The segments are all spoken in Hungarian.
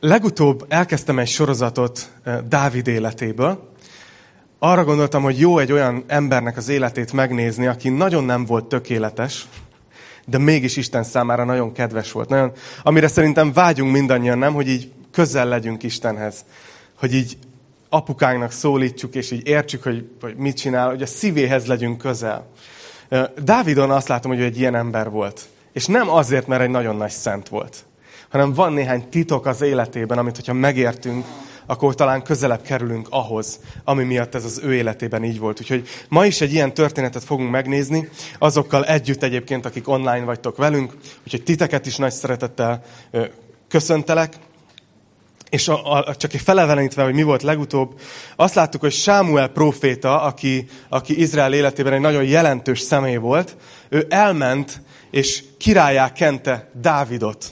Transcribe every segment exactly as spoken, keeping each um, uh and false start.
Legutóbb elkezdtem egy sorozatot Dávid életéből. Arra gondoltam, hogy jó egy olyan embernek az életét megnézni, aki nagyon nem volt tökéletes, de mégis Isten számára nagyon kedves volt. Nagyon, amire szerintem vágyunk mindannyian, nem? Hogy így közel legyünk Istenhez. Hogy így apukánknak szólítsuk, és így értsük, hogy, hogy mit csinál, hogy a szívéhez legyünk közel. Dávidon azt látom, hogy ő egy ilyen ember volt. És nem azért, mert egy nagyon nagy szent volt, hanem van néhány titok az életében, amit hogyha megértünk, akkor talán közelebb kerülünk ahhoz, ami miatt ez az ő életében így volt. Úgyhogy ma is egy ilyen történetet fogunk megnézni, azokkal együtt egyébként, akik online vagytok velünk, úgyhogy titeket is nagy szeretettel köszöntelek. És a, a, csak egy felevelenítve, hogy mi volt legutóbb, azt láttuk, hogy Sámuel próféta, aki, aki Izrael életében egy nagyon jelentős személy volt, ő elment és királlyá kente Dávidot,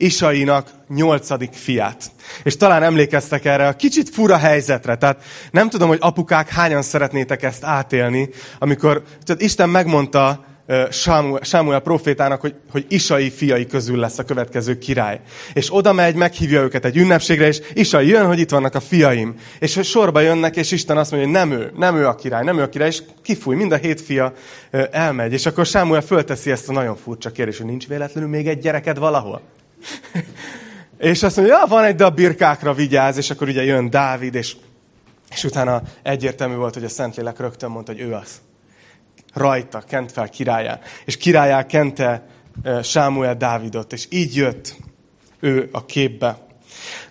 Isainak nyolcadik fiát. És talán emlékeztek erre a kicsit fura helyzetre. Tehát nem tudom, hogy apukák, hányan szeretnétek ezt átélni, amikor tehát Isten megmondta Sámuel, Sámuel profétának, hogy, hogy Isai fiai közül lesz a következő király. És oda megy, meghívja őket egy ünnepségre, és Isai jön, hogy itt vannak a fiaim. És sorba jönnek, és Isten azt mondja, hogy nem ő, nem ő a király, nem ő a király, és kifúj, mind a hét fia elmegy. És akkor Sámuel fölteszi ezt a nagyon furcsa kérdést, hogy nincs véletlenül még egy gyereked valahol? És azt mondja, ja, van egy, de a birkákra vigyáz, és akkor ugye jön Dávid, és, és utána egyértelmű volt, hogy a Szentlélek rögtön mondta, hogy ő az. Rajta kent fel királlyá. És királlyá kente Sámuel Dávidot, és így jött ő a képbe.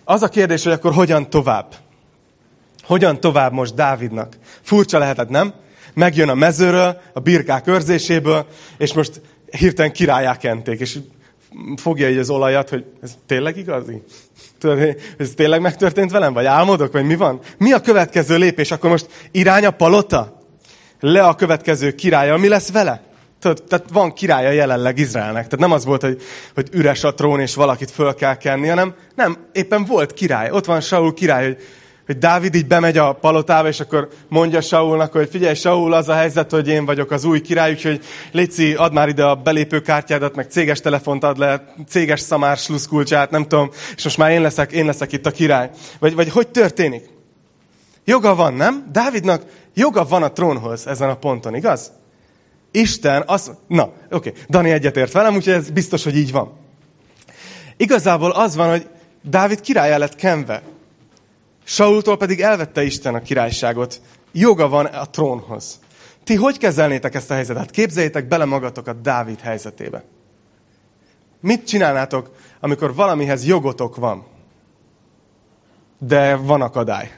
Az a kérdés, hogy akkor hogyan tovább? Hogyan tovább most Dávidnak? Furcsa lehetett, nem? Megjön a mezőről, a birkák őrzéséből, és most hirtelen királlyá kenték, és fogja így az olajat, hogy ez tényleg igazi? Tudod, ez tényleg megtörtént velem? Vagy álmodok? Vagy mi van? Mi a következő lépés? Akkor most irány a palota? Le a következő királya, mi lesz vele? Tudod, tehát van királya jelenleg Izraelnek. Tehát nem az volt, hogy, hogy üres a trón, és valakit föl kell kenni, hanem nem, éppen volt király. Ott van Saul király, hogy, hogy Dávid így bemegy a palotába, és akkor mondja Saulnak, hogy figyelj, Saul, az a helyzet, hogy én vagyok az új király, úgyhogy léci, add már ide a belépőkártyádat, meg céges telefont ad le, céges szamár sluszkulcsát, nem tudom, és most már én leszek, én leszek itt a király. Vagy, vagy hogy történik? Joga van, nem? Dávidnak joga van a trónhoz ezen a ponton, igaz? Isten azt... Na, oké, okay. Dani egyetért velem, úgyhogy ez biztos, hogy így van. Igazából az van, hogy Dávid királlyá lett kenve. Saultól pedig elvette Isten a királyságot. Joga van a trónhoz. Ti hogy kezelnétek ezt a helyzetet? Képzeljétek bele magatokat Dávid helyzetébe. Mit csinálnátok, amikor valamihez jogotok van, de van akadály?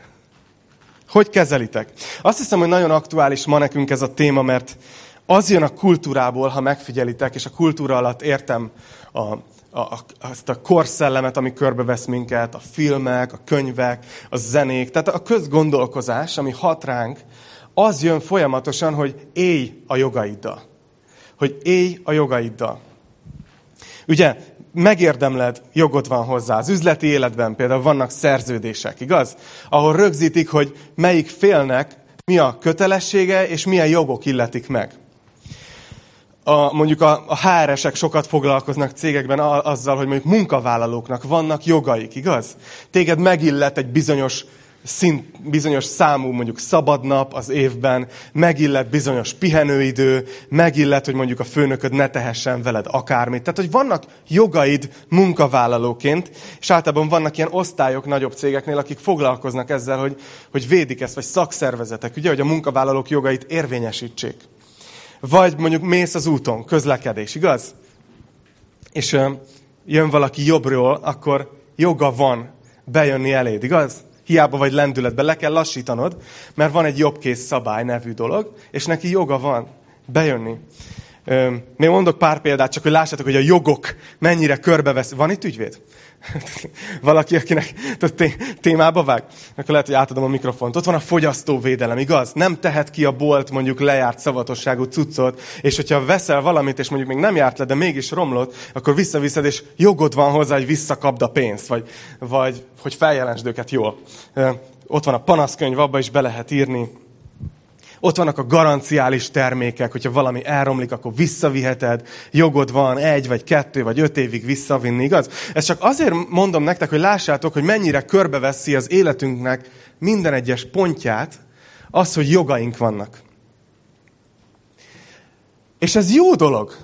Hogy kezelitek? Azt hiszem, hogy nagyon aktuális ma nekünk ez a téma, mert az jön a kultúrából, ha megfigyelitek, és a kultúra alatt értem a, a, a, azt a korszellemet, ami körbevesz minket, a filmek, a könyvek, a zenék, tehát a közgondolkozás, ami hat ránk, az jön folyamatosan, hogy élj a jogaiddal. Hogy élj a jogaiddal. Ugye? Megérdemled, jogod van hozzá. Az üzleti életben például vannak szerződések, igaz? Ahol rögzítik, hogy melyik félnek mi a kötelessége, és milyen jogok illetik meg. A, mondjuk a, a há er esek sokat foglalkoznak cégekben azzal, hogy mondjuk munkavállalóknak vannak jogaik, igaz? Téged megillet egy bizonyos szint, bizonyos számú mondjuk szabadnap az évben, megillet bizonyos pihenőidő, megillet, hogy mondjuk a főnököd ne tehessen veled akármit. Tehát, hogy vannak jogaid munkavállalóként, és általában vannak ilyen osztályok nagyobb cégeknél, akik foglalkoznak ezzel, hogy, hogy védik ezt, vagy szakszervezetek, ugye, hogy a munkavállalók jogait érvényesítsék. Vagy mondjuk mész az úton, közlekedés, igaz? És jön valaki jobbról, akkor joga van bejönni eléd, igaz? Hiába vagy lendületben, le kell lassítanod, mert van egy jobbkész szabály nevű dolog, és neki joga van bejönni. Ö, még mondok pár példát, csak hogy lássátok, hogy a jogok mennyire körbevesz. Van itt ügyvéd? Valaki, akinek témába vág? Akkor lehet, hogy átadom a mikrofont. Ott van a fogyasztóvédelem, igaz? Nem tehet ki a bolt mondjuk lejárt szavatosságú cuccot, és hogyha veszel valamit, és mondjuk még nem járt le, de mégis romlott, akkor visszaviszed, és jogod van hozzá, hogy visszakapd a pénzt, vagy, vagy hogy feljelensd őket jól. Ö, ott van a panaszkönyv, abba is be lehet írni. Ott vannak a garanciális termékek, hogyha valami elromlik, akkor visszaviheted, jogod van egy, vagy kettő, vagy öt évig visszavinni, igaz? Ezt csak azért mondom nektek, hogy lássátok, hogy mennyire körbeveszi az életünknek minden egyes pontját az, hogy jogaink vannak. És ez jó dolog,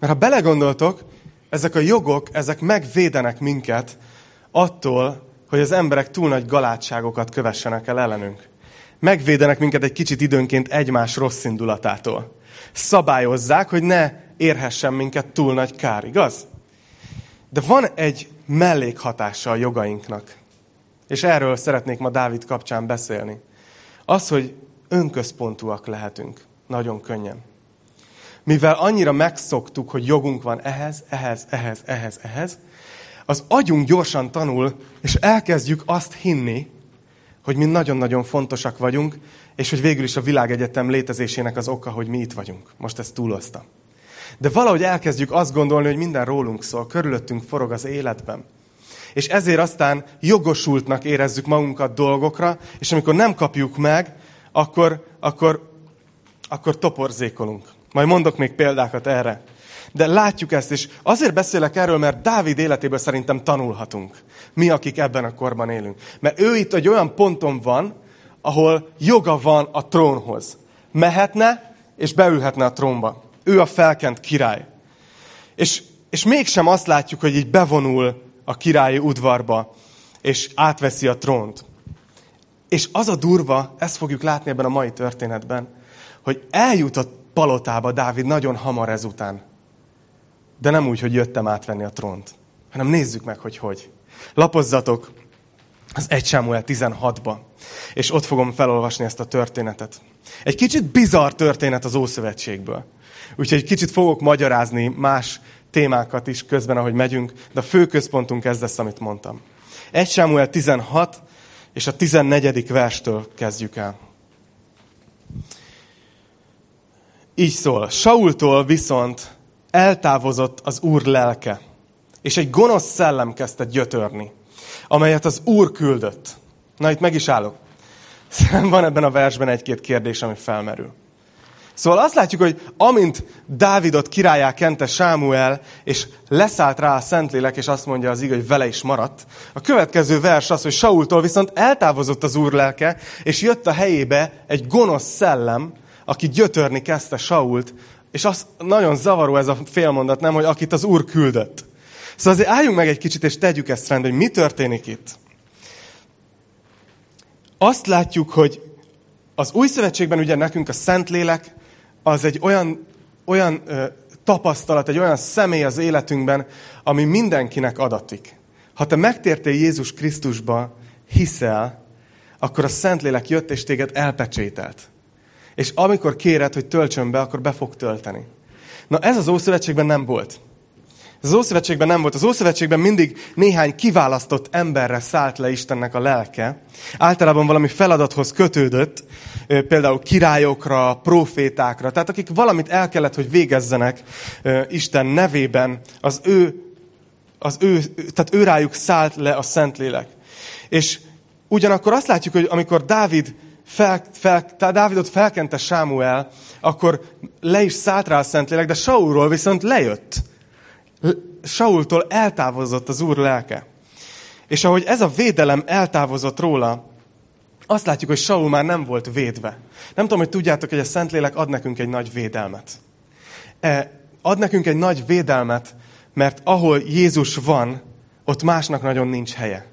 mert ha belegondoltok, ezek a jogok, ezek megvédenek minket attól, hogy az emberek túl nagy galátságokat kövessenek el ellenünk. Megvédenek minket egy kicsit időnként egymás rossz indulatától. Szabályozzák, hogy ne érhessen minket túl nagy kár, igaz? De van egy mellékhatása a jogainknak. És erről szeretnék ma Dávid kapcsán beszélni. Az, hogy önközpontúak lehetünk. Nagyon könnyen. Mivel annyira megszoktuk, hogy jogunk van ehhez, ehhez, ehhez, ehhez, ehhez, az agyunk gyorsan tanul, és elkezdjük azt hinni, hogy mi nagyon-nagyon fontosak vagyunk, és hogy végül is a világegyetem létezésének az oka, hogy mi itt vagyunk. Most ezt túloztam. De valahogy elkezdjük azt gondolni, hogy minden rólunk szól, körülöttünk forog az életben. És ezért aztán jogosultnak érezzük magunkat dolgokra, és amikor nem kapjuk meg, akkor, akkor, akkor toporzékolunk. Majd mondok még példákat erre. De látjuk ezt, és azért beszélek erről, mert Dávid életéből szerintem tanulhatunk. Mi, akik ebben a korban élünk. Mert ő itt egy olyan ponton van, ahol joga van a trónhoz. Mehetne, és beülhetne a trónba. Ő a felkent király. És, és mégsem azt látjuk, hogy így bevonul a királyi udvarba, és átveszi a trónt. És az a durva, ezt fogjuk látni ebben a mai történetben, hogy eljutott palotába Dávid nagyon hamar ezután. De nem úgy, hogy jöttem átvenni a trónt, hanem nézzük meg, hogy hogy. Lapozzatok az egy Sámuel tizenhatba, és ott fogom felolvasni ezt a történetet. Egy kicsit bizarr történet az Ószövetségből. Úgyhogy egy kicsit fogok magyarázni más témákat is közben, ahogy megyünk, de a fő központunk ez lesz, amit mondtam. egy Sámuel tizenhat, és a tizennegyedik verstől kezdjük el. Így szól, Saultól viszont eltávozott az Úr lelke, és egy gonosz szellem kezdte gyötörni, amelyet az Úr küldött. Na, itt meg is állok. Szerintem van ebben a versben egy-két kérdés, ami felmerül. Szóval azt látjuk, hogy amint Dávidot királlyá kente Sámuel, és leszállt rá a Szentlélek, és azt mondja az ige, hogy vele is maradt, a következő vers az, hogy Saultól viszont eltávozott az Úr lelke, és jött a helyébe egy gonosz szellem, aki gyötörni kezdte Sault, és az nagyon zavaró ez a félmondat, nem, hogy akit az Úr küldött. Szóval azért álljunk meg egy kicsit, és tegyük ezt rendbe, hogy mi történik itt. Azt látjuk, hogy az Új Szövetségben ugye nekünk a Szentlélek az egy olyan, olyan ö, tapasztalat, egy olyan személy az életünkben, ami mindenkinek adatik. Ha te megtértél Jézus Krisztusba, hiszel, akkor a Szentlélek jött, és téged elpecsételt. És amikor kéred, hogy töltsön be, akkor be fog tölteni. Na, ez az Ószövetségben nem volt. Ez az Ószövetségben nem volt. Az Ószövetségben mindig néhány kiválasztott emberre szállt le Istennek a lelke. Általában valami feladathoz kötődött, például királyokra, profétákra. Tehát akik valamit el kellett, hogy végezzenek Isten nevében, az ő, az ő, tehát ő rájuk szállt le a Szentlélek. És ugyanakkor azt látjuk, hogy amikor Dávid Fel, fel, Dávidot felkente Sámuel, akkor le is szállt rá a Szentlélek, de Saulról viszont lejött. Saultól eltávozott az Úr lelke. És ahogy ez a védelem eltávozott róla, azt látjuk, hogy Saul már nem volt védve. Nem tudom, hogy tudjátok, hogy a Szentlélek ad nekünk egy nagy védelmet. Ad nekünk egy nagy védelmet, mert ahol Jézus van, ott másnak nagyon nincs helye.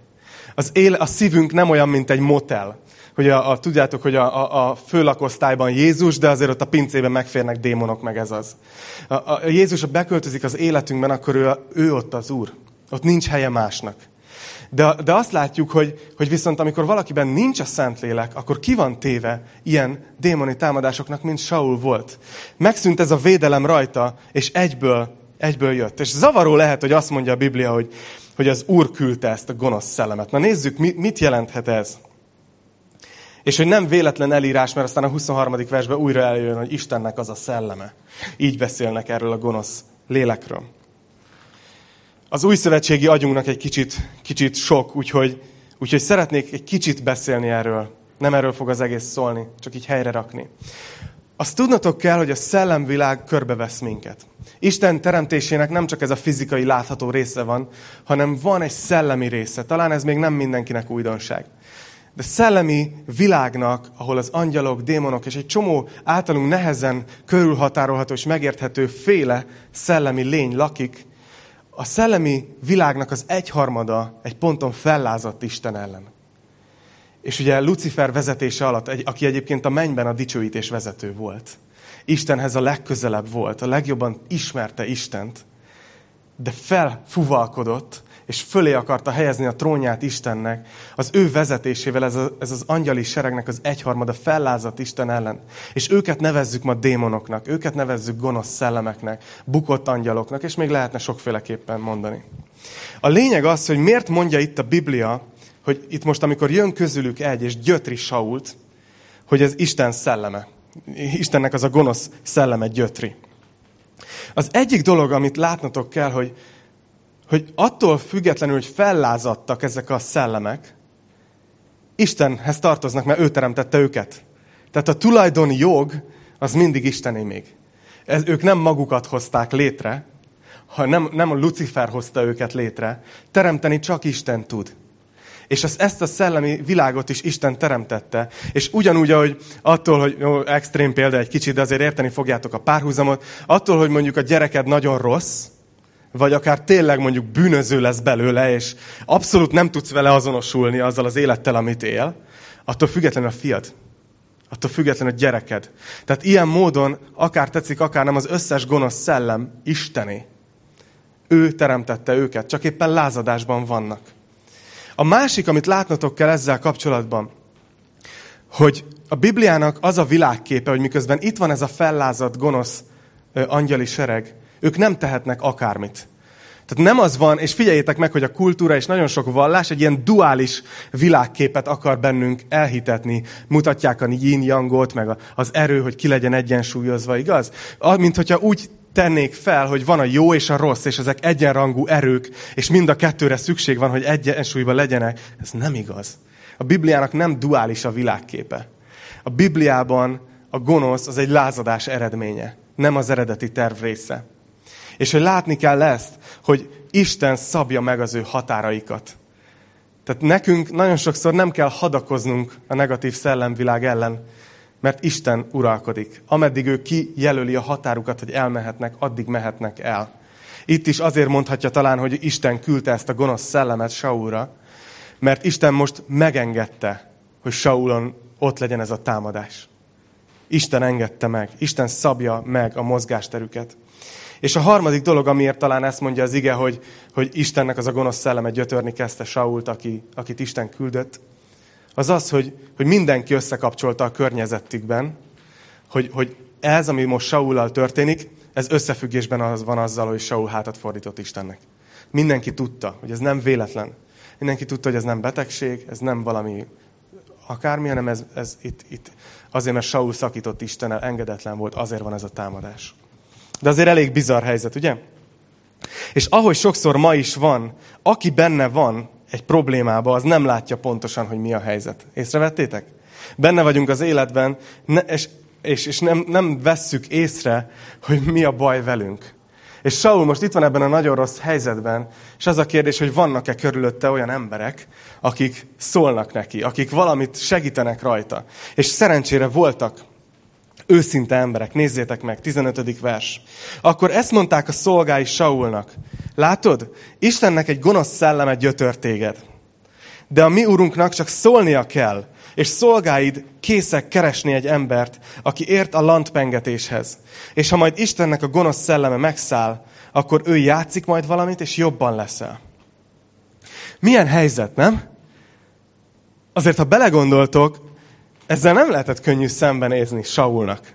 Az él, a szívünk nem olyan, mint egy motel. Hogy a, a, tudjátok, hogy a, a, a főlakosztályban Jézus, de azért ott a pincében megférnek démonok, meg ez az. A, a Jézus, ha beköltözik az életünkben, akkor ő, ő ott az Úr. Ott nincs helye másnak. De, de azt látjuk, hogy, hogy viszont amikor valakiben nincs a Szentlélek, akkor ki van téve ilyen démoni támadásoknak, mint Saul volt. Megszűnt ez a védelem rajta, és egyből, egyből jött. És zavaró lehet, hogy azt mondja a Biblia, hogy, hogy az Úr küldte ezt a gonosz szellemet. Na nézzük, mi, mit jelenthet ez? És hogy nem véletlen elírás, mert aztán a huszonharmadik versben újra eljön, hogy Istennek az a szelleme. Így beszélnek erről a gonosz lélekről. Az újszövetségi agyunknak egy kicsit, kicsit sok, úgyhogy, úgyhogy szeretnék egy kicsit beszélni erről Nem erről fog az egész szólni, csak így helyre rakni. Azt tudnotok kell, hogy a szellemvilág körbevesz minket. Isten teremtésének nem csak ez a fizikai látható része van, hanem van egy szellemi része. Talán ez még nem mindenkinek újdonság. De szellemi világnak, ahol az angyalok, démonok és egy csomó általunk nehezen körülhatárolható és megérthető féle szellemi lény lakik, a szellemi világnak az egyharmada egy ponton fellázadt Isten ellen. És ugye Lucifer vezetése alatt, egy, aki egyébként a mennyben a dicsőítés vezető volt, Istenhez a legközelebb volt, a legjobban ismerte Istent, de felfuvalkodott, és fölé akarta helyezni a trónját Istennek, az ő vezetésével ez, a, ez az angyali seregnek az egyharmada fellázadt Isten ellen. És őket nevezzük ma démonoknak, őket nevezzük gonosz szellemeknek, bukott angyaloknak, és még lehetne sokféleképpen mondani. A lényeg az, hogy miért mondja itt a Biblia, hogy itt most, amikor jön közülük egy, és gyötri Sault, hogy ez Isten szelleme. Istennek az a gonosz szelleme gyötri. Az egyik dolog, amit látnotok kell, hogy, hogy attól függetlenül, hogy fellázadtak ezek a szellemek, Istenhez tartoznak, mert ő teremtette őket. Tehát a tulajdoni jog, az mindig Istené még. Ez, ők nem magukat hozták létre, ha nem, nem a Lucifer hozta őket létre. Teremteni csak Isten tud. És az, ezt a szellemi világot is Isten teremtette. És ugyanúgy, ahogy attól, hogy jó, extrém példa egy kicsit, de azért érteni fogjátok a párhuzamot, attól, hogy mondjuk a gyereked nagyon rossz, vagy akár tényleg mondjuk bűnöző lesz belőle, és abszolút nem tudsz vele azonosulni azzal az élettel, amit él, attól függetlenül a fiad, attól függetlenül a gyereked. Tehát ilyen módon, akár tetszik, akár nem, az összes gonosz szellem Istené. Ő teremtette őket, csak éppen lázadásban vannak. A másik, amit látnotok kell ezzel kapcsolatban, hogy a Bibliának az a világképe, hogy miközben itt van ez a fellázadt, gonosz angyali sereg, ők nem tehetnek akármit. Tehát nem az van, és figyeljétek meg, hogy a kultúra és nagyon sok vallás egy ilyen duális világképet akar bennünk elhitetni. Mutatják a yin-yangot, meg az erő, hogy ki legyen egyensúlyozva, igaz? Mint hogyha úgy tennék fel, hogy van a jó és a rossz, és ezek egyenrangú erők, és mind a kettőre szükség van, hogy egyensúlyban legyenek. Ez nem igaz. A Bibliának nem duális a világképe. A Bibliában a gonosz az egy lázadás eredménye, nem az eredeti terv része. És hogy látni kell ezt, hogy Isten szabja meg az ő határaikat. Tehát nekünk nagyon sokszor nem kell hadakoznunk a negatív szellemvilág ellen, mert Isten uralkodik. Ameddig ő kijelöli a határukat, hogy elmehetnek, addig mehetnek el. Itt is azért mondhatja talán, hogy Isten küldte ezt a gonosz szellemet Saulra, mert Isten most megengedte, hogy Saulon ott legyen ez a támadás. Isten engedte meg, Isten szabja meg a mozgásterüket. És a harmadik dolog, amiért talán ezt mondja az ige, hogy, hogy Istennek az a gonosz szelleme gyötörni kezdte Sault, aki, akit Isten küldött, az az, hogy, hogy mindenki összekapcsolta a környezetükben, hogy, hogy ez, ami most Saul-al történik, ez összefüggésben az van azzal, hogy Saul hátat fordított Istennek. Mindenki tudta, hogy ez nem véletlen. Mindenki tudta, hogy ez nem betegség, ez nem valami akármi, hanem ez, ez itt, itt azért, mert Saul szakított Istennel, engedetlen volt, azért van ez a támadás. De azért elég bizarr helyzet, ugye? És ahogy sokszor ma is van, aki benne van egy problémába, az nem látja pontosan, hogy mi a helyzet. Észrevettétek? Benne vagyunk az életben, ne, és, és, és nem, nem vesszük észre, hogy mi a baj velünk. És Saul most itt van ebben a nagyon rossz helyzetben, és az a kérdés, hogy vannak-e körülötte olyan emberek, akik szólnak neki, akik valamit segítenek rajta. És szerencsére voltak őszinte emberek. Nézzétek meg, tizenötödik vers. Akkor ezt mondták a szolgái Saulnak. Látod, Istennek egy gonosz szelleme gyötört téged. De a mi urunknak csak szólnia kell, és szolgáid készek keresni egy embert, aki ért a lantpengetéshez. És ha majd Istennek a gonosz szelleme megszáll, akkor ő játszik majd valamit, és jobban leszel. Milyen helyzet, nem? Azért, ha belegondoltok, ezzel nem lehetett könnyű szembenézni Saulnak,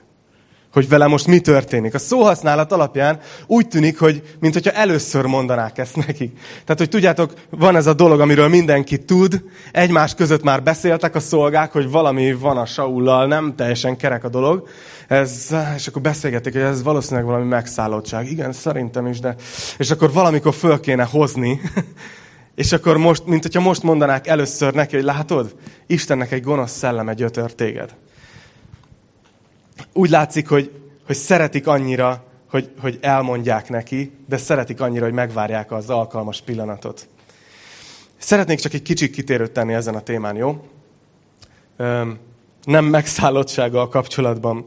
hogy vele most mi történik. A szóhasználat alapján úgy tűnik, hogy mintha először mondanák ezt nekik. Tehát, hogy tudjátok, van ez a dolog, amiről mindenki tud, egymás között már beszéltek a szolgák, hogy valami van a Saullal, nem teljesen kerek a dolog. Ez, és akkor beszélgették, hogy ez valószínűleg valami megszállottság. Igen, szerintem is, de... És akkor valamikor föl kéne hozni... És akkor most, mint hogyha most mondanák először neki, hogy látod, Istennek egy gonosz szelleme gyötör téged. Úgy látszik, hogy, hogy szeretik annyira, hogy, hogy elmondják neki, de szeretik annyira, hogy megvárják az alkalmas pillanatot. Szeretnék csak egy kicsit kitérőt tenni ezen a témán, jó? Nem megszállottsággal kapcsolatban,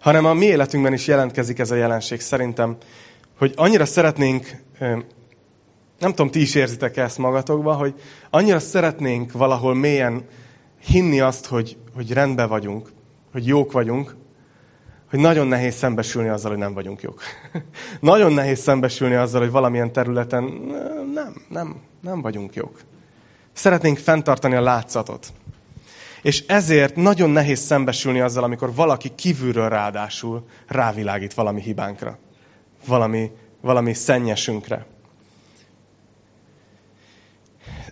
hanem a mi életünkben is jelentkezik ez a jelenség szerintem, hogy annyira szeretnénk, nem tudom, ti is érzitek ezt magatokban, hogy annyira szeretnénk valahol mélyen hinni azt, hogy, hogy rendben vagyunk, hogy jók vagyunk, hogy nagyon nehéz szembesülni azzal, hogy nem vagyunk jók. Nagyon nehéz szembesülni azzal, hogy valamilyen területen nem, nem, nem vagyunk jók. Szeretnénk fenntartani a látszatot. És ezért nagyon nehéz szembesülni azzal, amikor valaki kívülről ráadásul rávilágít valami hibánkra, valami, valami szennyesünkre.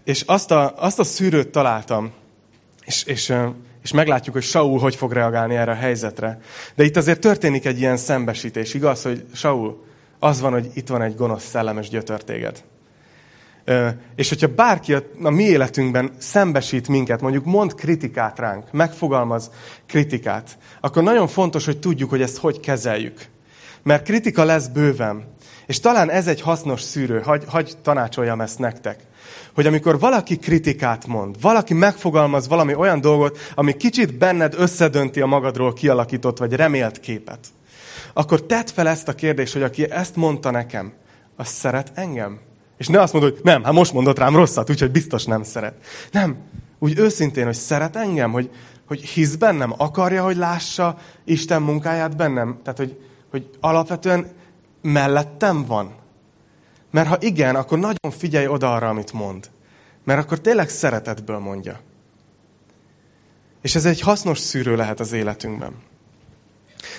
És azt a, azt a szűrőt találtam, és, és, és meglátjuk, hogy Saul hogy fog reagálni erre a helyzetre. De itt azért történik egy ilyen szembesítés, igaz, hogy Saul, az van, hogy itt van egy gonosz szellemes gyötör téged. És hogyha bárki a mi életünkben szembesít minket, mondjuk mond kritikát ránk, megfogalmaz kritikát, akkor nagyon fontos, hogy tudjuk, hogy ezt hogy kezeljük. Mert kritika lesz bőven. És talán ez egy hasznos szűrő, hagy, hagy tanácsoljam ezt nektek. Hogy amikor valaki kritikát mond, valaki megfogalmaz valami olyan dolgot, ami kicsit benned összedönti a magadról kialakított vagy remélt képet, akkor tedd fel ezt a kérdést, hogy aki ezt mondta nekem, az szeret engem? És ne azt mondod, hogy nem, hát most mondott rám rosszat, úgyhogy biztos nem szeret. Nem, úgy őszintén, hogy szeret engem, hogy, hogy hisz bennem, akarja, hogy lássa Isten munkáját bennem. Tehát, hogy, hogy alapvetően mellettem van. Mert ha igen, akkor nagyon figyelj oda arra, amit mond. Mert akkor tényleg szeretetből mondja. És ez egy hasznos szűrő lehet az életünkben.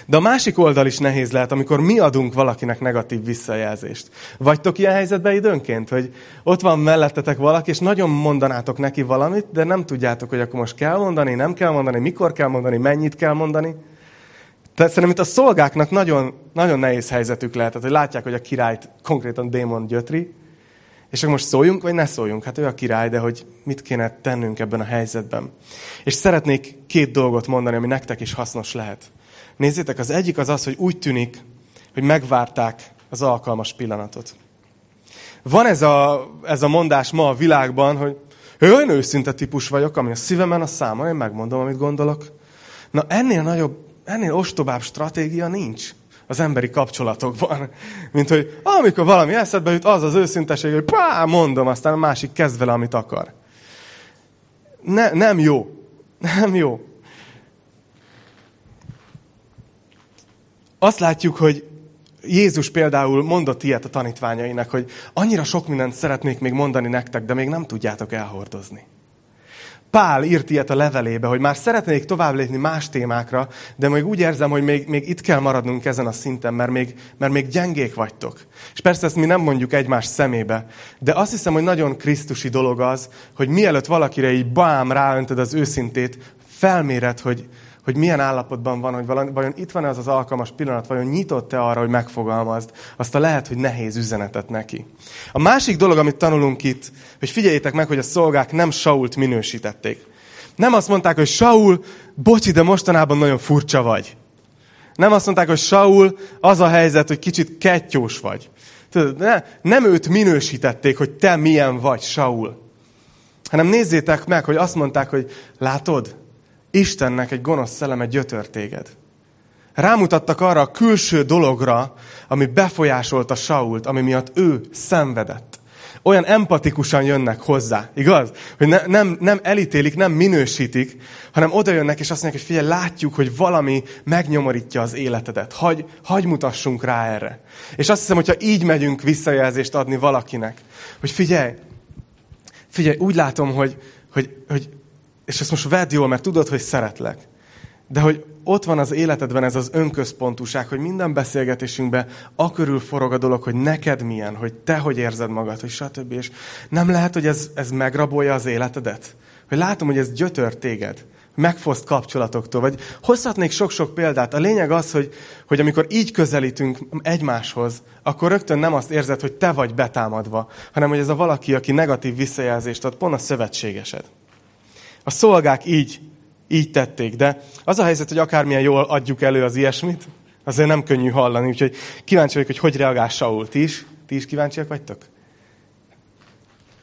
De a másik oldal is nehéz lehet, amikor mi adunk valakinek negatív visszajelzést. Vagytok ilyen helyzetben időnként, hogy ott van mellettetek valaki, és nagyon mondanátok neki valamit, de nem tudjátok, hogy akkor most kell mondani, nem kell mondani, mikor kell mondani, mennyit kell mondani. Tehát szerintem itt a szolgáknak nagyon, nagyon nehéz helyzetük lehet, tehát, hogy látják, hogy a királyt konkrétan démon gyötri, és akkor most szóljunk, vagy ne szóljunk? Hát ő a király, de hogy mit kéne tennünk ebben a helyzetben. És szeretnék két dolgot mondani, ami nektek is hasznos lehet. Nézzétek, az egyik az az, hogy úgy tűnik, hogy megvárták az alkalmas pillanatot. Van ez a, ez a mondás ma a világban, hogy én őszinte típus vagyok, ami a szívemen a száma, én megmondom, amit gondolok. Na ennél nagyobb, ennél ostobább stratégia nincs az emberi kapcsolatokban, mint hogy amikor valami eszedbe jut, az az őszinteség, hogy pá, mondom, aztán a másik kezd vele, amit akar. Ne, nem jó. Nem jó. Azt látjuk, hogy Jézus például mondott ilyet a tanítványainak, hogy annyira sok mindent szeretnék még mondani nektek, de még nem tudjátok elhordozni. Pál írt ilyet a levelébe, hogy már szeretnék tovább lépni más témákra, de még úgy érzem, hogy még, még itt kell maradnunk ezen a szinten, mert még, mert még gyengék vagytok. És persze ezt mi nem mondjuk egymás szemébe, de azt hiszem, hogy nagyon krisztusi dolog az, hogy mielőtt valakire így bám, ráöntöd az őszintét, felméred, hogy... hogy milyen állapotban van, hogy valami, vajon itt van-e az az alkalmas pillanat, vajon nyitott-e arra, hogy megfogalmazd azt a lehet, hogy nehéz üzenetet neki. A másik dolog, amit tanulunk itt, hogy figyeljétek meg, hogy a szolgák nem Sault minősítették. Nem azt mondták, hogy Saul, bocsi, de mostanában nagyon furcsa vagy. Nem azt mondták, hogy Saul, az a helyzet, hogy kicsit kettyós vagy. Tudod, ne, nem őt minősítették, hogy te milyen vagy, Saul. Hanem nézzétek meg, hogy azt mondták, hogy látod, Istennek egy gonosz szelleme gyötör téged. Rámutattak arra a külső dologra, ami befolyásolta Sault, ami miatt ő szenvedett. Olyan empatikusan jönnek hozzá, igaz? Hogy ne, nem, nem elítélik, nem minősítik, hanem oda jönnek és azt mondják, hogy figyelj, látjuk, hogy valami megnyomorítja az életedet. Hagy, hagy mutassunk rá erre. És azt hiszem, hogyha így megyünk visszajelzést adni valakinek, hogy figyelj, figyelj, úgy látom, hogy, hogy, hogy és ezt most vedd jól, mert tudod, hogy szeretlek. De hogy ott van az életedben ez az önközpontúság, hogy minden beszélgetésünkben akörül forog a dolog, hogy neked milyen, hogy te hogy érzed magad, hogy stb. És nem lehet, hogy ez, ez megrabolja az életedet? Hogy látom, hogy ez gyötör téged, megfoszt kapcsolatoktól, vagy hozhatnék sok-sok példát. A lényeg az, hogy, hogy amikor így közelítünk egymáshoz, akkor rögtön nem azt érzed, hogy te vagy betámadva, hanem hogy ez a valaki, aki negatív visszajelzést ad, pont a szövetségesed. A szolgák így Így tették, de az a helyzet, hogy akármilyen jól adjuk elő az ilyesmit, azért nem könnyű hallani, úgyhogy kíváncsi vagyok, hogy hogy reagál Saul. Ti is? Ti is kíváncsiak vagytok?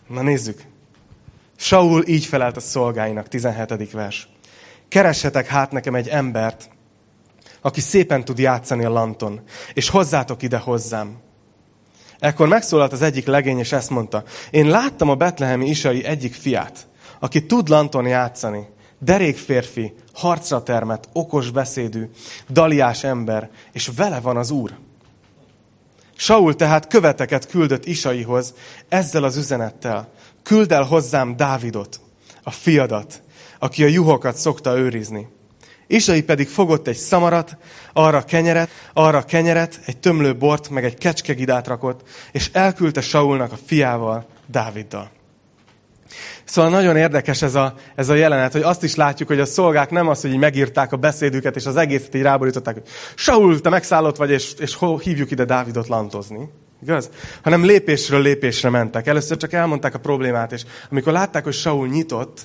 Na nézzük. Saul így felelt a szolgáinak, tizenhetedik vers. Keressetek hát nekem egy embert, aki szépen tud játszani a lanton, és hozzátok ide hozzám. Ekkor megszólalt az egyik legény, és ezt mondta, én láttam a betlehemi Isai egyik fiát, aki tud lanton játszani, derék férfi, harcra termett, okos beszédű, daliás ember, és vele van az Úr. Saul tehát követeket küldött Isaihoz ezzel az üzenettel. Küld el hozzám Dávidot, a fiadat, aki a juhokat szokta őrizni. Isai pedig fogott egy szamarat, arra kenyeret, arra kenyeret, egy tömlő bort, meg egy kecskegidát rakott, és elküldte Saulnak a fiával, Dáviddal. Szóval nagyon érdekes ez a, ez a jelenet, hogy azt is látjuk, hogy a szolgák nem az, hogy így megírták a beszédüket, és az egészet így ráborították, hogy Saul, te megszállott vagy, és, és hívjuk ide Dávidot lantozni. Igaz? Hanem lépésről lépésre mentek. Először csak elmondták a problémát, és amikor látták, hogy Saul nyitott,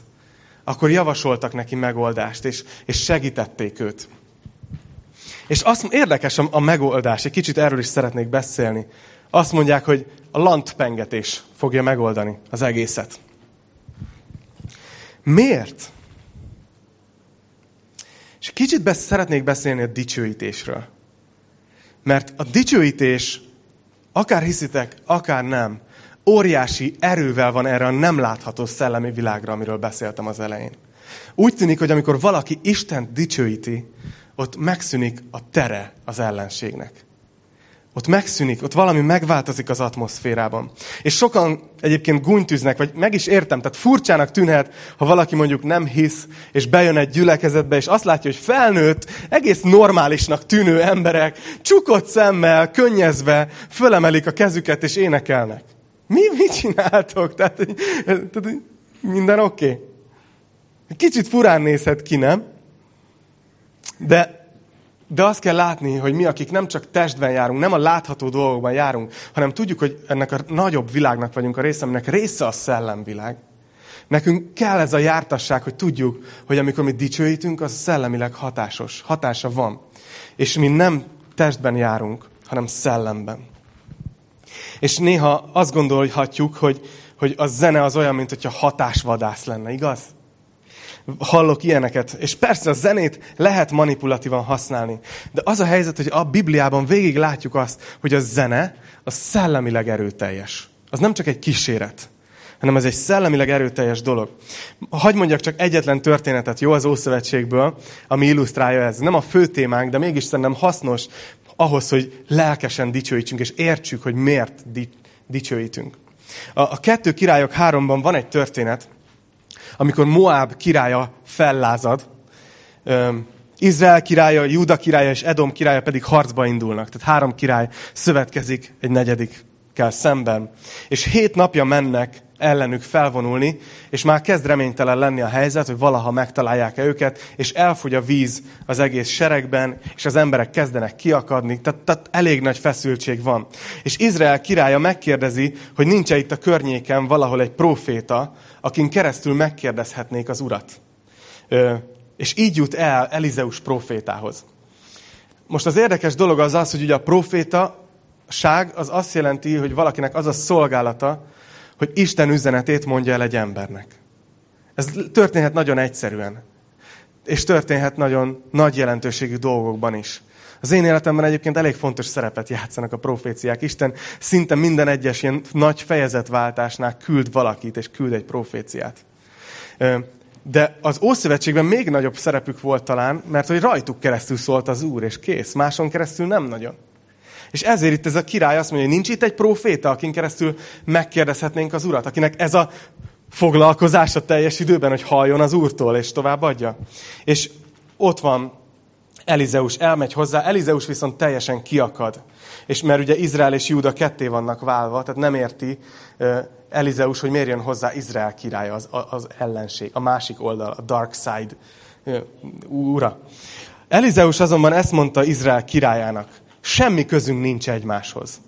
akkor javasoltak neki megoldást, és, és segítették őt. És azt, érdekes a, a megoldás, egy kicsit erről is szeretnék beszélni. Azt mondják, hogy a lantpengetés fogja megoldani az egészet. Miért? És kicsit besz- szeretnék beszélni a dicsőítésről. Mert a dicsőítés, akár hiszitek, akár nem, óriási erővel van erre a nem látható szellemi világra, amiről beszéltem az elején. Úgy tűnik, hogy amikor valaki Istent dicsőíti, ott megszűnik a tere az ellenségnek. Ott megszűnik, ott valami megváltozik az atmoszférában. És sokan egyébként gúnytűznek, vagy meg is értem, tehát furcsának tűnhet, ha valaki mondjuk nem hisz, és bejön egy gyülekezetbe, és azt látja, hogy felnőtt, egész normálisnak tűnő emberek, csukott szemmel, könnyezve, fölemelik a kezüket, és énekelnek. Mi, mit csináltok? Tehát, tehát minden oké. Okay. Kicsit furán nézhet ki, nem? De... De azt kell látni, hogy mi, akik nem csak testben járunk, nem a látható dolgokban járunk, hanem tudjuk, hogy ennek a nagyobb világnak vagyunk a része, aminek része a szellemvilág. Nekünk kell ez a jártasság, hogy tudjuk, hogy amikor mi dicsőítünk, az szellemileg hatásos, hatása van. És mi nem testben járunk, hanem szellemben. És néha azt gondolhatjuk, hogy, hogy a zene az olyan, mint hogyha hatásvadász lenne, igaz? Hallok ilyeneket, és persze a zenét lehet manipulatívan használni. De az a helyzet, hogy a Bibliában végig látjuk azt, hogy a zene az szellemileg erőteljes. Az nem csak egy kíséret, hanem ez egy szellemileg erőteljes dolog. Hadd mondjak csak egyetlen történetet, jó, az Ószövetségből, ami illusztrálja ez. Nem a fő témánk, de mégis szerintem hasznos ahhoz, hogy lelkesen dicsőítsünk, és értsük, hogy miért di- dicsőítünk. A, a kettő királyok háromban van egy történet, amikor Moáb királya fellázad, Izrael királya, Júda királya és Edom királya pedig harcba indulnak. Tehát három király szövetkezik egy negyedikkel szemben. És hét napja mennek ellenük felvonulni, és már kezd reménytelen lenni a helyzet, hogy valaha megtalálják-e őket, és elfogy a víz az egész seregben, és az emberek kezdenek kiakadni. Tehát, tehát elég nagy feszültség van. És Izrael királya megkérdezi, hogy nincs-e itt a környéken valahol egy próféta, akin keresztül megkérdezhetnék az urat. Ö, és így jut el Elizeus prófétához. Most az érdekes dolog az az, hogy ugye a prófétaság az azt jelenti, hogy valakinek az a szolgálata, hogy Isten üzenetét mondja el egy embernek. Ez történhet nagyon egyszerűen. És történhet nagyon nagy jelentőségű dolgokban is. Az én életemben egyébként elég fontos szerepet játszanak a proféciák. Isten szinte minden egyes ilyen nagy fejezetváltásnál küld valakit, és küld egy proféciát. De az Ószövetségben még nagyobb szerepük volt talán, mert hogy rajtuk keresztül szólt az Úr, és kész. Máson keresztül nem nagyon. És ezért itt ez a király azt mondja, hogy nincs itt egy próféta, akin keresztül megkérdezhetnénk az Urat, akinek ez a foglalkozása teljes időben, hogy halljon az Úrtól, és továbbadja. És ott van Elizeus, elmegy hozzá, Elizeus viszont teljesen kiakad. És mert ugye Izrael és Júda ketté vannak válva, tehát nem érti Elizeus, hogy miért jön hozzá Izrael királya, az, az ellenség, a másik oldal, a dark side ura. Elizeus azonban ezt mondta Izrael királyának, semmi közünk nincs egymáshoz.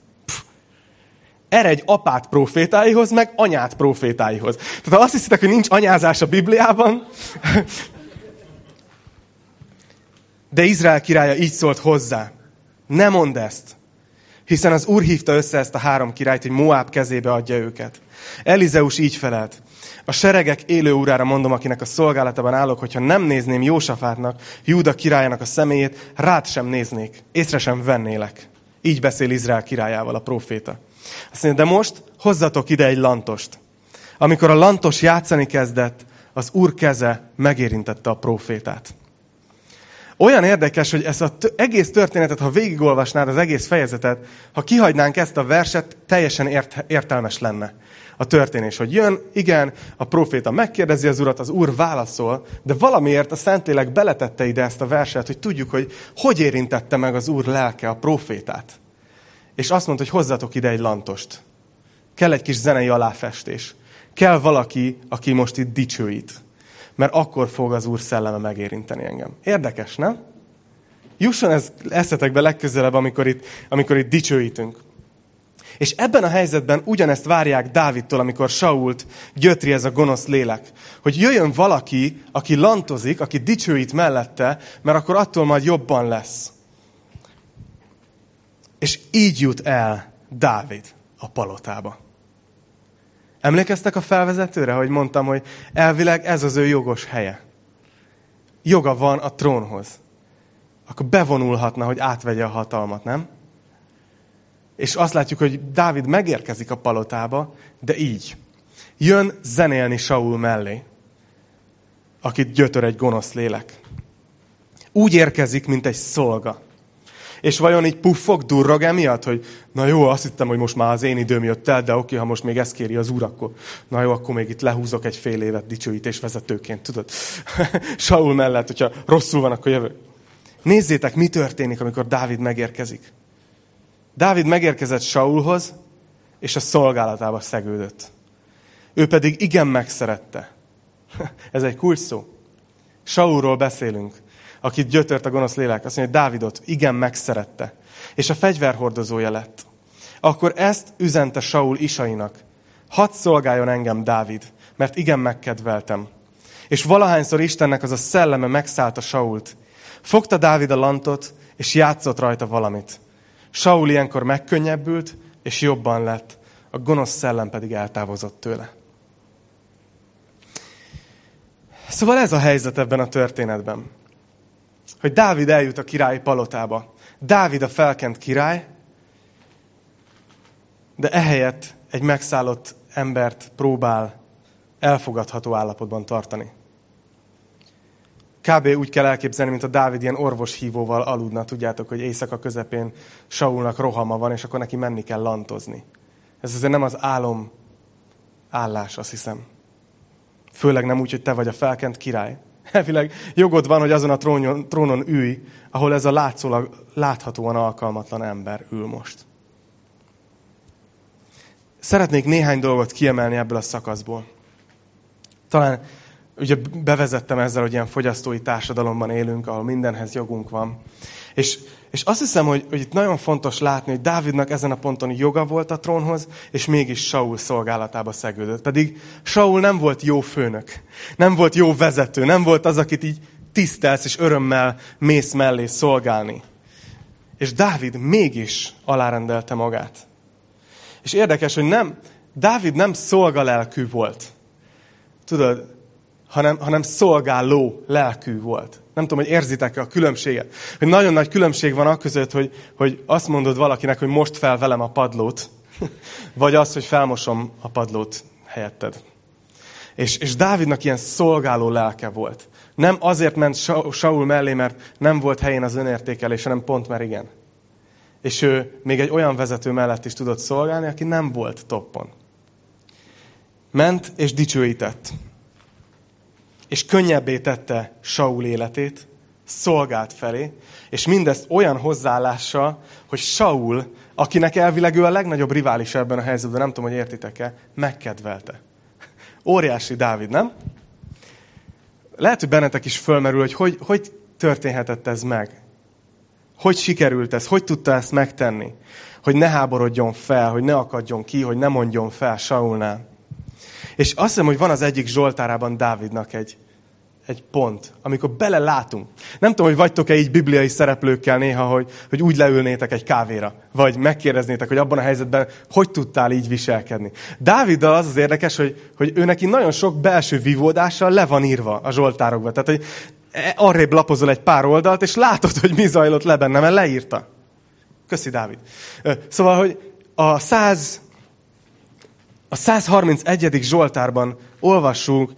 Eredj apát profétáihoz, meg anyát profétáihoz. Tehát ha azt hiszitek, hogy nincs anyázás a Bibliában, de Izrael királya így szólt hozzá. Ne mondd ezt, hiszen az Úr hívta össze ezt a három királyt, hogy Moáb kezébe adja őket. Elizeus így felelt. A seregek élő urára mondom, akinek a szolgálatában állok, hogyha nem nézném Jósafátnak, Júda királyának a személyét, rád sem néznék, észre sem vennélek. Így beszél Izrael királyával a proféta. Azt mondja, de most hozzatok ide egy lantost. Amikor a lantos játszani kezdett, az Úr keze megérintette a profétát. Olyan érdekes, hogy ezt az egész történetet, ha végigolvasnád az egész fejezetet, ha kihagynánk ezt a verset, teljesen ért- értelmes lenne a történés, hogy jön, igen, a proféta megkérdezi az Urat, az Úr válaszol, de valamiért a Szentlélek beletette ide ezt a verset, hogy tudjuk, hogy hogy érintette meg az Úr lelke a profétát. És azt mondta, hogy hozzatok ide egy lantost. Kell egy kis zenei aláfestés. Kell valaki, aki most itt dicsőít. Mert akkor fog az Úr szelleme megérinteni engem. Érdekes, nem? Jusson ez eszetekbe legközelebb, amikor itt, amikor itt dicsőítünk. És ebben a helyzetben ugyanezt várják Dávidtól, amikor Sault gyötri ez a gonosz lélek. Hogy jöjjön valaki, aki lantozik, aki dicsőít mellette, mert akkor attól majd jobban lesz. És így jut el Dávid a palotába. Emlékeztek a felvezetőre, hogy mondtam, hogy elvileg ez az ő jogos helye. Joga van a trónhoz. Akkor bevonulhatna, hogy átvegye a hatalmat, nem? És azt látjuk, hogy Dávid megérkezik a palotába, de így. Jön zenélni Saul mellé, akit gyötör egy gonosz lélek. Úgy érkezik, mint egy szolga. És vajon így puffog, durrog emiatt, hogy na jó, azt hittem, hogy most már az én időm jött el, de oké, ha most még ezt kéri az Úr, akkor na jó, akkor még itt lehúzok egy fél évet dicsőítésvezetőként, tudod? Saul mellett, hogyha rosszul van, akkor jövök. Nézzétek, mi történik, amikor Dávid megérkezik. Dávid megérkezett Saulhoz, és a szolgálatába szegődött. Ő pedig igen megszerette. Ez egy kulcs szó. Saulról beszélünk, akit gyötört a gonosz lélek. Azt mondja, hogy Dávidot igen megszerette, és a fegyverhordozója lett. Akkor ezt üzente Saul Isainak. Hadd szolgáljon engem Dávid, mert igen megkedveltem. És valahányszor Istennek az a szelleme megszállta Sault. Fogta Dávid a lantot, és játszott rajta valamit. Saul ilyenkor megkönnyebbült, és jobban lett. A gonosz szellem pedig eltávozott tőle. Szóval ez a helyzet ebben a történetben. Hogy Dávid eljut a királyi palotába. Dávid a felkent király, de ehelyett egy megszállott embert próbál elfogadható állapotban tartani. Kb. Úgy kell elképzelni, mint a Dávid ilyen orvoshívóval aludna. Tudjátok, hogy éjszaka közepén Saulnak rohama van, és akkor neki menni kell lantozni. Ez azért nem az álom állás, azt hiszem. Főleg nem úgy, hogy te vagy a felkent király. Elvileg jogod van, hogy azon a trónjon, trónon ülj, ahol ez a látszólag láthatóan alkalmatlan ember ül most. Szeretnék néhány dolgot kiemelni ebből a szakaszból. Talán ugye bevezettem ezzel, hogy ilyen fogyasztói társadalomban élünk, ahol mindenhez jogunk van. És, és azt hiszem, hogy, hogy itt nagyon fontos látni, hogy Dávidnak ezen a ponton joga volt a trónhoz, és mégis Saul szolgálatába szegődött. Pedig Saul nem volt jó főnök, nem volt jó vezető, nem volt az, akit így tisztelsz és örömmel mész mellé szolgálni. És Dávid mégis alárendelte magát. És érdekes, hogy nem, Dávid nem szolgalelkű volt. Tudod, Hanem, hanem szolgáló lelkű volt. Nem tudom, hogy érzitek-e a különbséget. Hogy nagyon nagy különbség van akközött, hogy, hogy azt mondod valakinek, hogy most fel velem a padlót, vagy az, hogy felmosom a padlót helyetted. És, és Dávidnak ilyen szolgáló lelke volt. Nem azért ment Saul mellé, mert nem volt helyén az önértékelés, hanem pont mert igen. És ő még egy olyan vezető mellett is tudott szolgálni, aki nem volt toppon. Ment és dicsőített. És könnyebbé tette Saul életét, szolgált felé, és mindezt olyan hozzáállással, hogy Saul, akinek elvileg ő a legnagyobb rivális ebben a helyzetben, nem tudom, hogy értitek-e, megkedvelte. Óriási Dávid, nem? Lehet, hogy bennetek is fölmerül, hogy, hogy hogy történhetett ez meg? Hogy sikerült ez? Hogy tudta ezt megtenni? Hogy ne háborodjon fel, hogy ne akadjon ki, hogy ne mondjon fel Saulnál. És azt hiszem, hogy van az egyik zsoltárában Dávidnak egy, egy pont, amikor belelátunk. Nem tudom, hogy vagytok-e így bibliai szereplőkkel néha, hogy, hogy úgy leülnétek egy kávéra, vagy megkérdeznétek, hogy abban a helyzetben hogy tudtál így viselkedni. Dáviddal az az érdekes, hogy, hogy ő neki nagyon sok belső vívódással le van írva a zsoltárokban. Tehát, hogy arrébb lapozol egy pár oldalt, és látod, hogy mi zajlott le benne, mert leírta. Köszi, Dávid. Szóval, hogy a száz... A százharmincegyedik zsoltárban olvassunk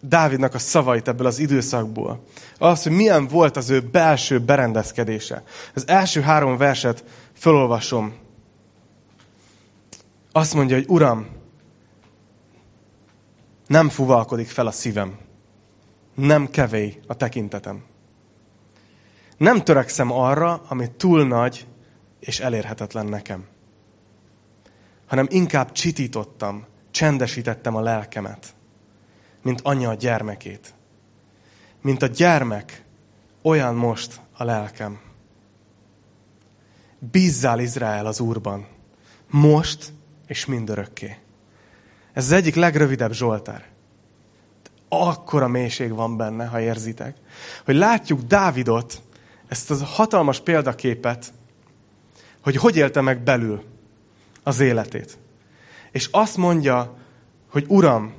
Dávidnak a szavait ebből az időszakból. Az, hogy milyen volt az ő belső berendezkedése. Az első három verset felolvasom. Azt mondja, hogy Uram, nem fuvalkodik fel a szívem. Nem kevély a tekintetem. Nem törekszem arra, ami túl nagy és elérhetetlen nekem, hanem inkább csitítottam, csendesítettem a lelkemet, mint anya a gyermekét. Mint a gyermek, olyan most a lelkem. Bízzál, Izrael, az Úrban, most és mindörökké. Ez az egyik legrövidebb zsoltár. Akkora mélység van benne, ha érzitek, hogy látjuk Dávidot, ezt a hatalmas példaképet, hogy hogy élte meg belül az életét. És azt mondja, hogy Uram,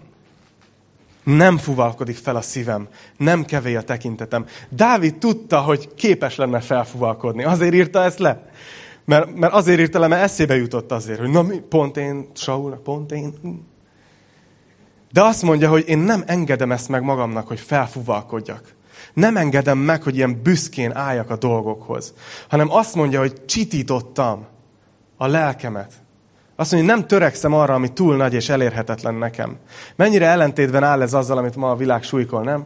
nem fuvalkodik fel a szívem, nem kevély a tekintetem. Dávid tudta, hogy képes lenne felfuvalkodni. Azért írta ezt le. Mert, mert azért írta le, mert eszébe jutott azért, hogy na mi, pont én, Saul, pont én. De azt mondja, hogy én nem engedem ezt meg magamnak, hogy felfuvalkodjak. Nem engedem meg, hogy ilyen büszkén álljak a dolgokhoz. Hanem azt mondja, hogy csitítottam a lelkemet. Azt mondja, hogy nem törekszem arra, ami túl nagy és elérhetetlen nekem. Mennyire ellentétben áll ez azzal, amit ma a világ súlykol, nem?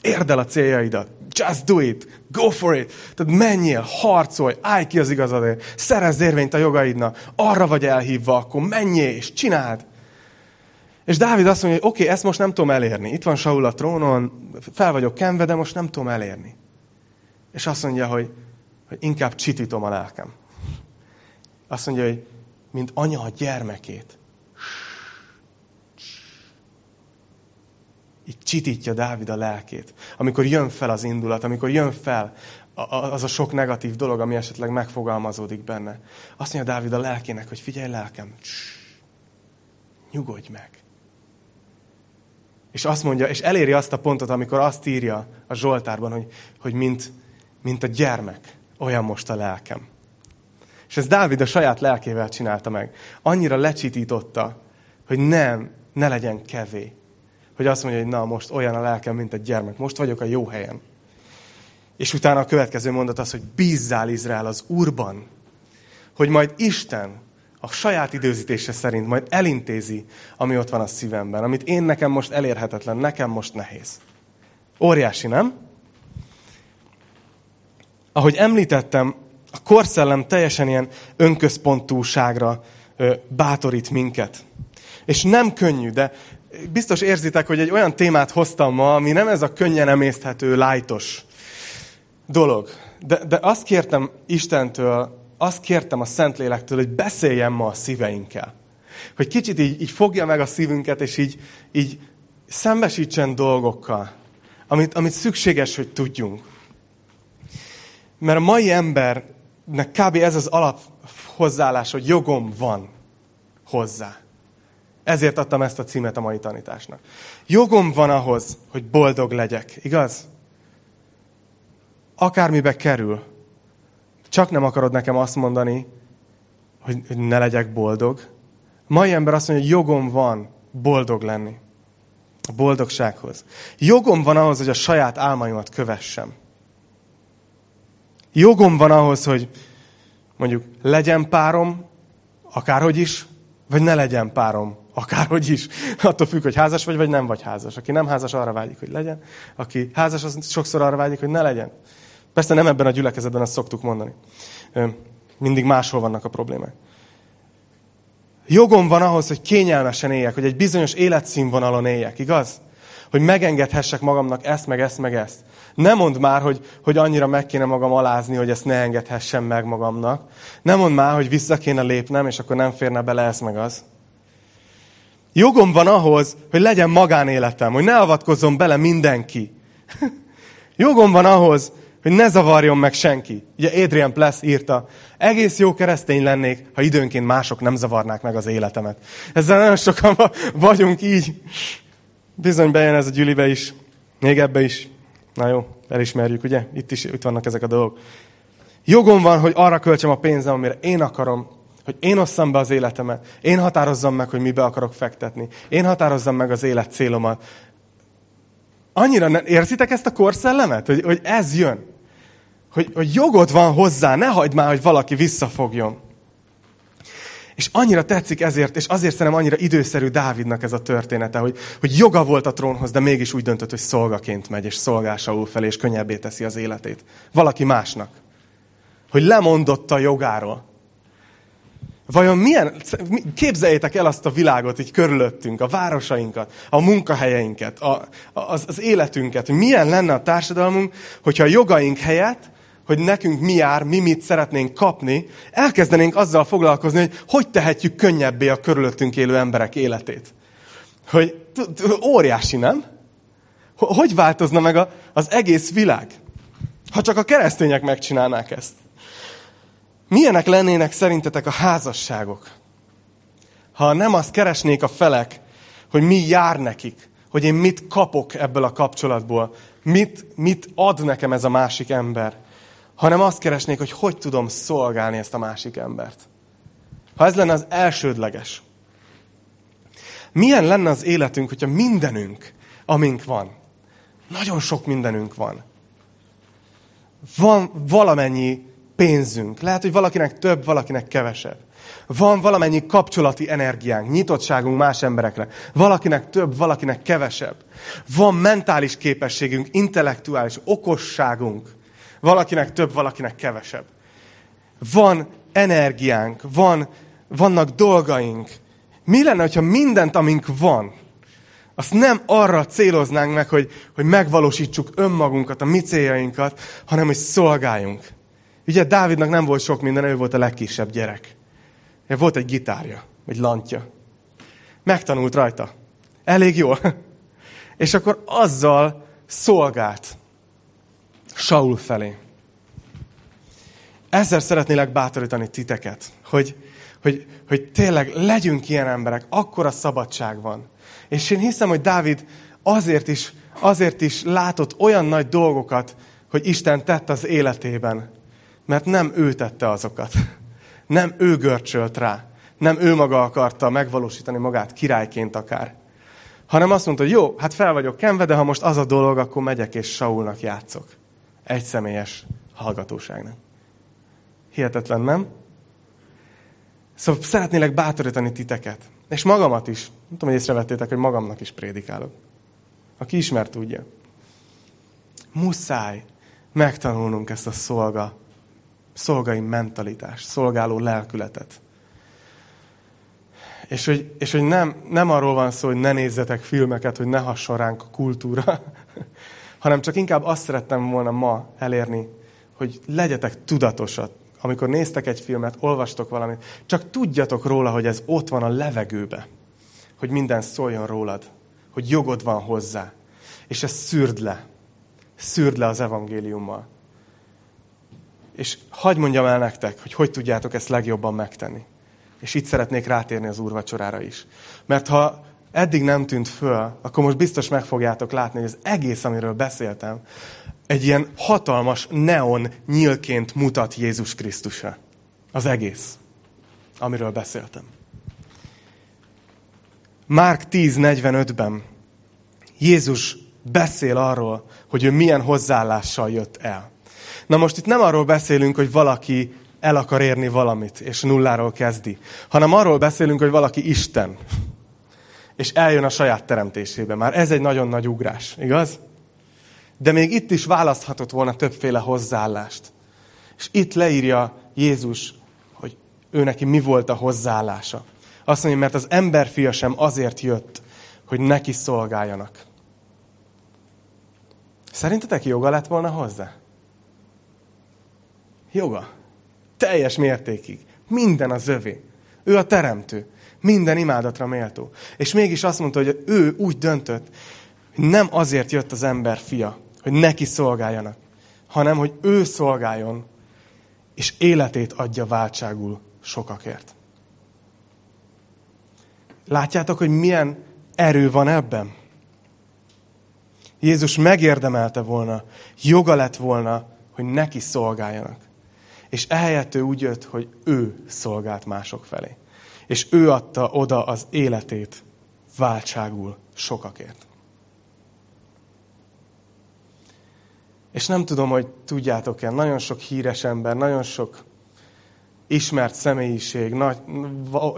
Érd el a céljaidat. Just do it. Go for it. Tehát menjél, harcolj, állj ki az igazadért. Szerezz érvényt a jogaidnak. Arra vagy elhívva, akkor menjél és csináld. És Dávid azt mondja, hogy oké, okay, ezt most nem tudom elérni. Itt van Saul a trónon, fel vagyok kenve, de most nem tudom elérni. És azt mondja, hogy, hogy inkább csitítom a lelkem. Azt mondja, hogy mint anya a gyermekét. Így csitítja Dávid a lelkét. Amikor jön fel az indulat, amikor jön fel az a sok negatív dolog, ami esetleg megfogalmazódik benne. Azt mondja Dávid a lelkének, hogy figyelj lelkem, nyugodj meg. És azt mondja, és eléri azt a pontot, amikor azt írja a zsoltárban, hogy, hogy mint, mint a gyermek, olyan most a lelkem. És ez Dávid a saját lelkével csinálta meg. Annyira lecsitította, hogy nem, ne legyen kevély. Hogy azt mondja, hogy na, most olyan a lelkem, mint egy gyermek. Most vagyok a jó helyen. És utána a következő mondat az, hogy bízzál, Izrael, az Úrban. Hogy majd Isten a saját időzítése szerint majd elintézi, ami ott van a szívemben. Amit én nekem most elérhetetlen, nekem most nehéz. Óriási, nem? Ahogy említettem, a korszellem teljesen ilyen önközpontúságra ö, bátorít minket. És nem könnyű, de biztos érzitek, hogy egy olyan témát hoztam ma, ami nem ez a könnyen emészthető, lájtos dolog. De, de azt kértem Istentől, azt kértem a Szentlélektől, hogy beszéljen ma a szíveinkkel. Hogy kicsit így, így fogja meg a szívünket, és így, így szembesítsen dolgokkal, amit, amit szükséges, hogy tudjunk. Mert a mai embernek kb. Ez az alap hozzáállás, hogy jogom van hozzá. Ezért adtam ezt a címet a mai tanításnak. Jogom van ahhoz, hogy boldog legyek, igaz? Akármibe kerül, csak nem akarod nekem azt mondani, hogy ne legyek boldog. A mai ember azt mondja, hogy jogom van boldog lenni. A boldogsághoz. Jogom van ahhoz, hogy a saját álmaimat kövessem. Jogom van ahhoz, hogy mondjuk legyen párom, akárhogy is, vagy ne legyen párom, akárhogy is. Attól függ, hogy házas vagy, vagy nem vagy házas. Aki nem házas, arra vágyik, hogy legyen. Aki házas, az sokszor arra vágyik, hogy ne legyen. Persze nem ebben a gyülekezetben, ezt szoktuk mondani. Mindig máshol vannak a problémák. Jogom van ahhoz, hogy kényelmesen éljek, hogy egy bizonyos életszínvonalon éljek, igaz? Hogy megengedhessek magamnak ezt, meg ezt, meg ezt. Ne mondd már, hogy, hogy annyira meg kéne magam alázni, hogy ezt ne engedhessem meg magamnak. Ne mondd már, hogy vissza kéne lépnem, és akkor nem férne bele ez, meg az. Jogom van ahhoz, hogy legyen magánéletem, hogy ne avatkozzon bele mindenki. Jogom van ahhoz, hogy ne zavarjon meg senki. Ugye Adrian Pless írta, egész jó keresztény lennék, ha időnként mások nem zavarnák meg az életemet. Ezzel nagyon sokan vagyunk így. Bizony bejön ez a gyülibe is, még ebbe is. Na jó, elismerjük, ugye? Itt is itt vannak ezek a dolgok. Jogom van, hogy arra költsem a pénzem, amire én akarom, hogy én osszam be az életemet, én határozzam meg, hogy mibe akarok fektetni, én határozzam meg az élet célomat. Annyira nem, érzitek ezt a korszellemet? Hogy, hogy ez jön. Hogy, hogy jogod van hozzá, ne hagyd már, hogy valaki visszafogjon. És annyira tetszik ezért, és azért szerintem annyira időszerű Dávidnak ez a története, hogy, hogy joga volt a trónhoz, de mégis úgy döntött, hogy szolgaként megy, és szolgál Saul felé, és könnyebbé teszi az életét. Valaki másnak. Hogy lemondott a jogáról. Vajon milyen, képzeljétek el azt a világot így körülöttünk, a városainkat, a munkahelyeinket, a, az, az életünket, hogy milyen lenne a társadalmunk, hogyha a jogaink helyett, hogy nekünk mi jár, mi mit szeretnénk kapni, elkezdenénk azzal foglalkozni, hogy hogy tehetjük könnyebbé a körülöttünk élő emberek életét. Hogy óriási, nem? Hogy változna meg a, az egész világ? Ha csak a keresztények megcsinálnák ezt. Milyenek lennének szerintetek a házasságok? Ha nem azt keresnék a felek, hogy mi jár nekik, hogy én mit kapok ebből a kapcsolatból, mit, mit ad nekem ez a másik ember, hanem azt keresnék, hogy hogy tudom szolgálni ezt a másik embert. Ha ez lenne az elsődleges. Milyen lenne az életünk, hogyha mindenünk, amink van, nagyon sok mindenünk van, van valamennyi pénzünk. Lehet, hogy valakinek több, valakinek kevesebb. Van valamennyi kapcsolati energiánk, nyitottságunk más emberekre. Valakinek több, valakinek kevesebb. Van mentális képességünk, intellektuális okosságunk. Valakinek több, valakinek kevesebb. Van energiánk, van, vannak dolgaink. Mi lenne, ha mindent, amink van, azt nem arra céloznánk meg, hogy, hogy megvalósítsuk önmagunkat, a mi céljainkat, hanem, hogy szolgáljunk. Ugye Dávidnak nem volt sok minden, ő volt a legkisebb gyerek. Volt egy gitárja, egy lantja. Megtanult rajta. Elég jól. És akkor azzal szolgált Saul felé. Ezzel szeretnélek bátorítani titeket, hogy, hogy, hogy tényleg legyünk ilyen emberek, akkora szabadság van. És én hiszem, hogy Dávid azért is, azért is látott olyan nagy dolgokat, hogy Isten tett az életében, mert nem ő tette azokat. Nem ő görcsölt rá. Nem ő maga akarta megvalósítani magát királyként akár. Hanem azt mondta, hogy jó, hát fel vagyok kenve, de ha most az a dolog, akkor megyek és Saulnak játszok. Egy személyes hallgatóságnak. Hihetetlen, nem? Szóval szeretnélek bátorítani titeket. És magamat is. Nem tudom, hogy észrevettétek, hogy magamnak is prédikálok. Aki ismer, tudja. Muszáj megtanulnunk ezt a szolga Szolgai mentalitás, szolgáló lelkületet. És hogy, és hogy nem, nem arról van szó, hogy ne nézzetek filmeket, hogy ne hasson ránk a kultúra, hanem csak inkább azt szerettem volna ma elérni, hogy legyetek tudatosak. Amikor néztek egy filmet, olvastok valamit, csak tudjatok róla, hogy ez ott van a levegőbe, hogy minden szóljon rólad, hogy jogod van hozzá. És ezt szűrd le. Szűrd le az evangéliummal. És hadd mondjam el nektek, hogy hogy tudjátok ezt legjobban megtenni. És itt szeretnék rátérni az úrvacsorára is. Mert ha eddig nem tűnt föl, akkor most biztos meg fogjátok látni, hogy az egész, amiről beszéltem, egy ilyen hatalmas neon nyílként mutat Jézus Krisztusra. Az egész, amiről beszéltem. Márk tíz negyvenötben Jézus beszél arról, hogy ő milyen hozzáállással jött el. Na most itt nem arról beszélünk, hogy valaki el akar érni valamit, és nulláról kezdi, hanem arról beszélünk, hogy valaki Isten, és eljön a saját teremtésébe. Már ez egy nagyon nagy ugrás, igaz? De még itt is választhatott volna többféle hozzáállást. És itt leírja Jézus, hogy ő neki mi volt a hozzáállása. Azt mondja, mert az emberfia sem azért jött, hogy neki szolgáljanak. Szerintetek joga lett volna hozzá? Joga. Teljes mértékig. Minden az övé. Ő a teremtő. Minden imádatra méltó. És mégis azt mondta, hogy ő úgy döntött, hogy nem azért jött az ember fia, hogy neki szolgáljanak, hanem hogy ő szolgáljon, és életét adja váltságul sokakért. Látjátok, hogy milyen erő van ebben? Jézus megérdemelte volna, joga lett volna, hogy neki szolgáljanak. És ehelyett ő úgy jött, hogy ő szolgált mások felé. És ő adta oda az életét váltságul sokakért. És nem tudom, hogy tudjátok-e, nagyon sok híres ember, nagyon sok ismert személyiség nagy,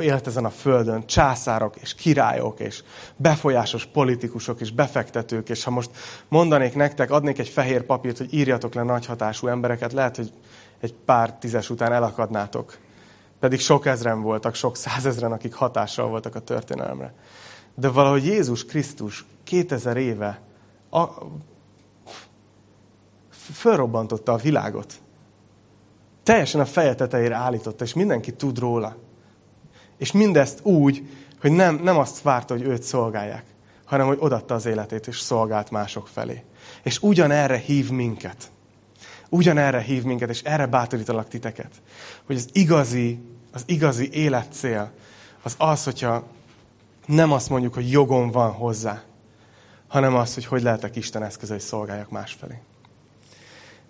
élt ezen a földön, császárok és királyok és befolyásos politikusok és befektetők, és ha most mondanék nektek, adnék egy fehér papírt, hogy írjatok le nagyhatású embereket, lehet, hogy egy pár tízes után elakadnátok. Pedig sok ezren voltak, sok százezren, akik hatással voltak a történelemre. De valahogy Jézus Krisztus kétezer éve a... fölrobbantotta a világot. Teljesen a feje tetejére állította, és mindenki tud róla. És mindezt úgy, hogy nem, nem azt várta, hogy őt szolgálják, hanem hogy odatta az életét, és szolgált mások felé. És ugyanerre hív minket. Ugyanerre hív minket, és erre bátorítalak titeket. Hogy az igazi, az igazi életcél az az, hogyha nem azt mondjuk, hogy jogom van hozzá, hanem az, hogy hogy lehetek Isten eszköze, hogy szolgáljak más felé.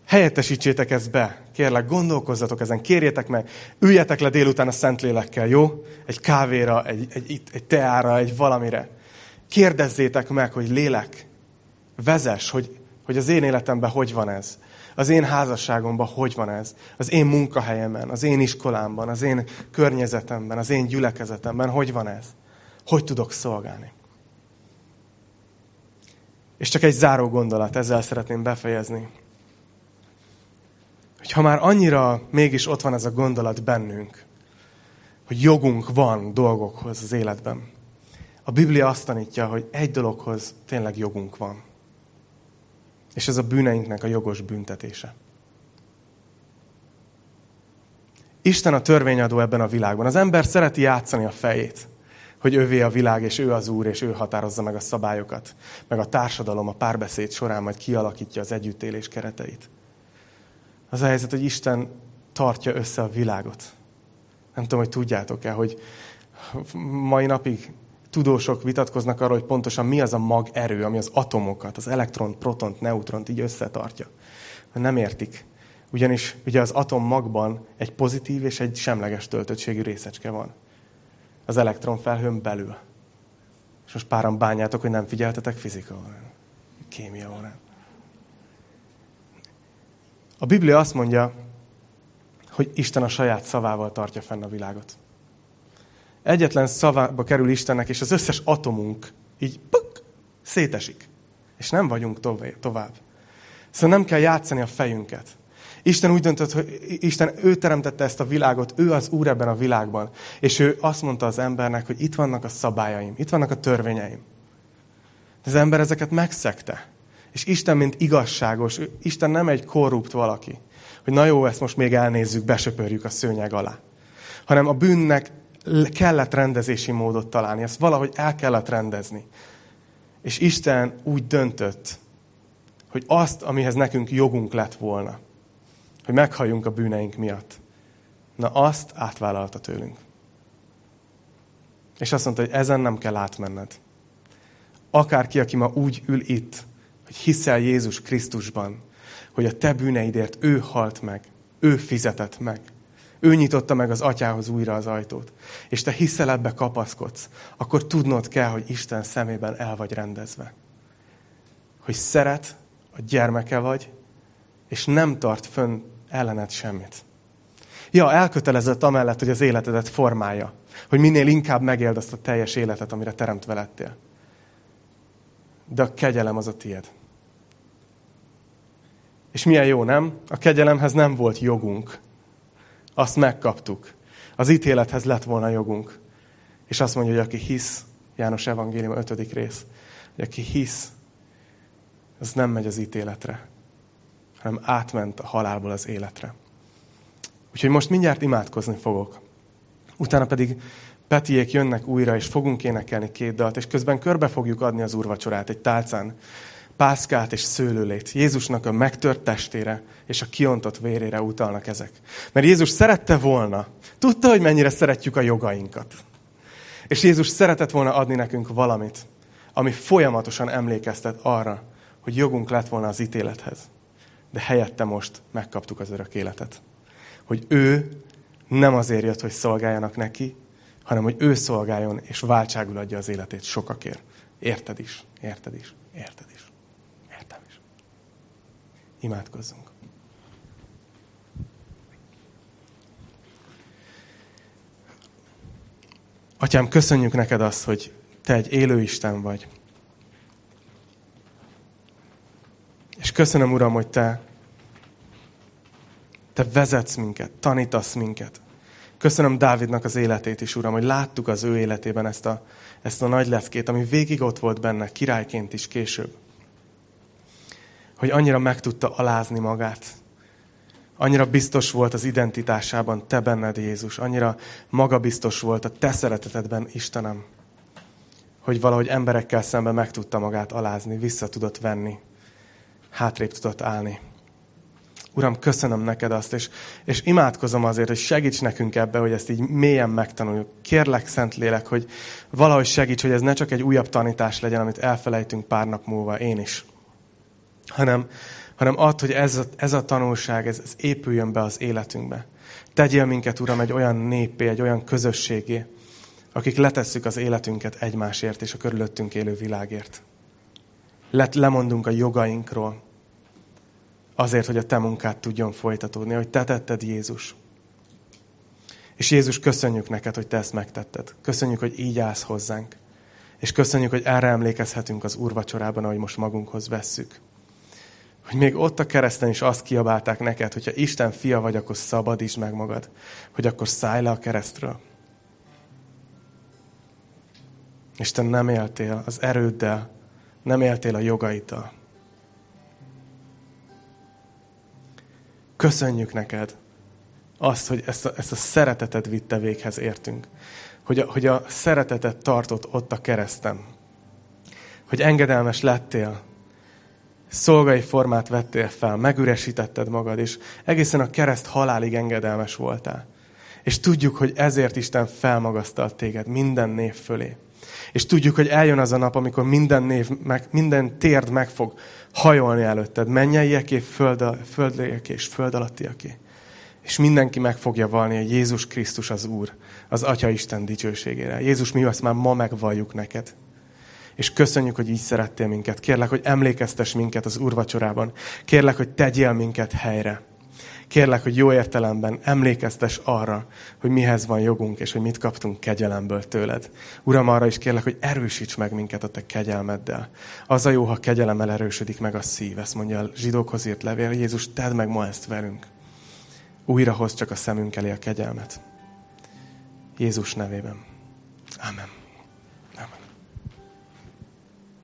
Helyettesítsétek ezt be. Kérlek, gondolkozzatok ezen, kérjétek meg, üljetek le délután a Szentlélekkel, jó? Egy kávéra, egy, egy, egy teára, egy valamire. Kérdezzétek meg, hogy lélek, vezess, hogy, hogy az én életemben hogy van ez. Az én házasságomban hogy van ez? Az én munkahelyemen, az én iskolámban, az én környezetemben, az én gyülekezetemben hogy van ez? Hogy tudok szolgálni? És csak egy záró gondolat, ezzel szeretném befejezni. Hogy ha már annyira mégis ott van ez a gondolat bennünk, hogy jogunk van dolgokhoz az életben. A Biblia azt tanítja, hogy egy dologhoz tényleg jogunk van. És ez a bűneinknek a jogos büntetése. Isten a törvényadó ebben a világban. Az ember szereti játszani a fejét, hogy övé a világ, és ő az Úr, és ő határozza meg a szabályokat. Meg a társadalom a párbeszéd során majd kialakítja az együttélés kereteit. Az a helyzet, hogy Isten tartja össze a világot. Nem tudom, hogy tudjátok-e, hogy mai napig tudósok vitatkoznak arról, hogy pontosan mi az a magerő, ami az atomokat, az elektront, protont, neutront így összetartja. Nem értik. Ugyanis ugye az atom magban egy pozitív és egy semleges töltöttségű részecske van. Az elektron felhőn belül. És most páran bánjátok, hogy nem figyeltetek fizika órán, kémia órán. A Biblia azt mondja, hogy Isten a saját szavával tartja fenn a világot. Egyetlen szavába kerül Istennek, és az összes atomunk így puk, szétesik. És nem vagyunk tovább. Szóval nem kell játszani a fejünket. Isten úgy döntött, hogy Isten, ő teremtette ezt a világot, ő az Úr ebben a világban. És ő azt mondta az embernek, hogy itt vannak a szabályaim, itt vannak a törvényeim. Az ember ezeket megszegte. És Isten, mint igazságos, Isten nem egy korrupt valaki, hogy na jó, ezt most még elnézzük, besöpörjük a szőnyeg alá. Hanem a bűnnek kellett rendezési módot találni, ezt valahogy el kellett rendezni. És Isten úgy döntött, hogy azt, amihez nekünk jogunk lett volna, hogy meghalljunk a bűneink miatt, na azt átvállalta tőlünk. És azt mondta, hogy ezen nem kell átmenned. Akárki, aki ma úgy ül itt, hogy hiszel Jézus Krisztusban, hogy a te bűneidért ő halt meg, ő fizetett meg. Ő nyitotta meg az atyához újra az ajtót. És te hiszel ebbe, kapaszkodsz, akkor tudnod kell, hogy Isten szemében el vagy rendezve. Hogy szeret, a gyermeke vagy, és nem tart fönn ellened semmit. Ja, elkötelezett amellett, hogy az életedet formálja. Hogy minél inkább megéld azt a teljes életet, amire teremtve lettél. De a kegyelem az a tied. És milyen jó, nem? A kegyelemhez nem volt jogunk. Azt megkaptuk. Az ítélethez lett volna jogunk. És azt mondja, hogy aki hisz, János evangélium ötödik rész, hogy aki hisz, az nem megy az ítéletre, hanem átment a halálból az életre. Úgyhogy most mindjárt imádkozni fogok. Utána pedig Petiék jönnek újra, és fogunk énekelni két dalt, és közben körbe fogjuk adni az úrvacsorát egy tálcán, pászkát és szőlőlét. Jézusnak a megtört testére és a kiontott vérére utalnak ezek. Mert Jézus szerette volna, tudta, hogy mennyire szeretjük a jogainkat. És Jézus szeretett volna adni nekünk valamit, ami folyamatosan emlékeztet arra, hogy jogunk lett volna az ítélethez. De helyette most megkaptuk az örök életet. Hogy ő nem azért jött, hogy szolgáljanak neki, hanem hogy ő szolgáljon és váltságul adja az életét sokakért. Érted is, érted is, érted is, értem is. Imádkozzunk. Atyám, köszönjük neked azt, hogy te egy élő Isten vagy. És köszönöm, Uram, hogy te, te vezetsz minket, tanítasz minket. Köszönöm Dávidnak az életét is, Uram, hogy láttuk az ő életében ezt a, ezt a nagy leckét, ami végig ott volt benne, királyként is később. Hogy annyira meg tudta alázni magát. Annyira biztos volt az identitásában te benned, Jézus. Annyira magabiztos volt a te szeretetedben, Istenem. Hogy valahogy emberekkel szemben meg tudta magát alázni, vissza tudott venni. Hátrébb tudott állni. Uram, köszönöm neked azt, és, és imádkozom azért, hogy segíts nekünk ebbe, hogy ezt így mélyen megtanuljuk. Kérlek, Szentlélek, hogy valahogy segíts, hogy ez ne csak egy újabb tanítás legyen, amit elfelejtünk pár nap múlva, én is. Hanem, hanem add, hogy ez a, ez a tanulság, ez, ez épüljön be az életünkbe. Tegyél minket, Uram, egy olyan népé, egy olyan közösségé, akik letesszük az életünket egymásért és a körülöttünk élő világért. Let, lemondunk a jogainkról, azért, hogy a te munkát tudjon folytatódni, hogy te tetted, Jézus. És Jézus, köszönjük neked, hogy te ezt megtetted. Köszönjük, hogy így állsz hozzánk. És köszönjük, hogy erre emlékezhetünk az úrvacsorában, ahogy most magunkhoz vesszük. Hogy még ott a kereszten is azt kiabálták neked, hogyha Isten fia vagy, akkor szabadítsd meg magad. Hogy akkor szállj le a keresztről. És te nem éltél az erőddel, nem éltél a jogaiddal. Köszönjük neked azt, hogy ezt a, ezt a szereteted vitte véghez értünk. Hogy a, hogy a szereteted tartott ott a kereszten. Hogy engedelmes lettél, szolgai formát vettél fel, megüresítetted magad, és egészen a kereszt halálig engedelmes voltál. És tudjuk, hogy ezért Isten felmagasztalt téged minden név fölé. És tudjuk, hogy eljön az a nap, amikor minden, név, meg, minden térd meg fog hajolni előtted. Mennyeieké, földieké és föld alattiaké. És mindenki meg fogja valni, hogy Jézus Krisztus az Úr, az Atya Isten dicsőségére. Jézus, mi azt már ma megvalljuk neked. És köszönjük, hogy így szerettél minket. Kérlek, hogy emlékeztess minket az úrvacsorában. Kérlek, hogy tegyél minket helyre. Kérlek, hogy jó értelemben emlékeztes arra, hogy mihez van jogunk, és hogy mit kaptunk kegyelemből tőled. Uram, arra is kérlek, hogy erősíts meg minket a te kegyelmeddel. Az a jó, ha kegyelemmel erősödik meg a szív. Ezt mondja a zsidókhoz írt levél. Jézus, tedd meg ma ezt velünk. Újra hozd csak a szemünk elé a kegyelmet. Jézus nevében. Amen.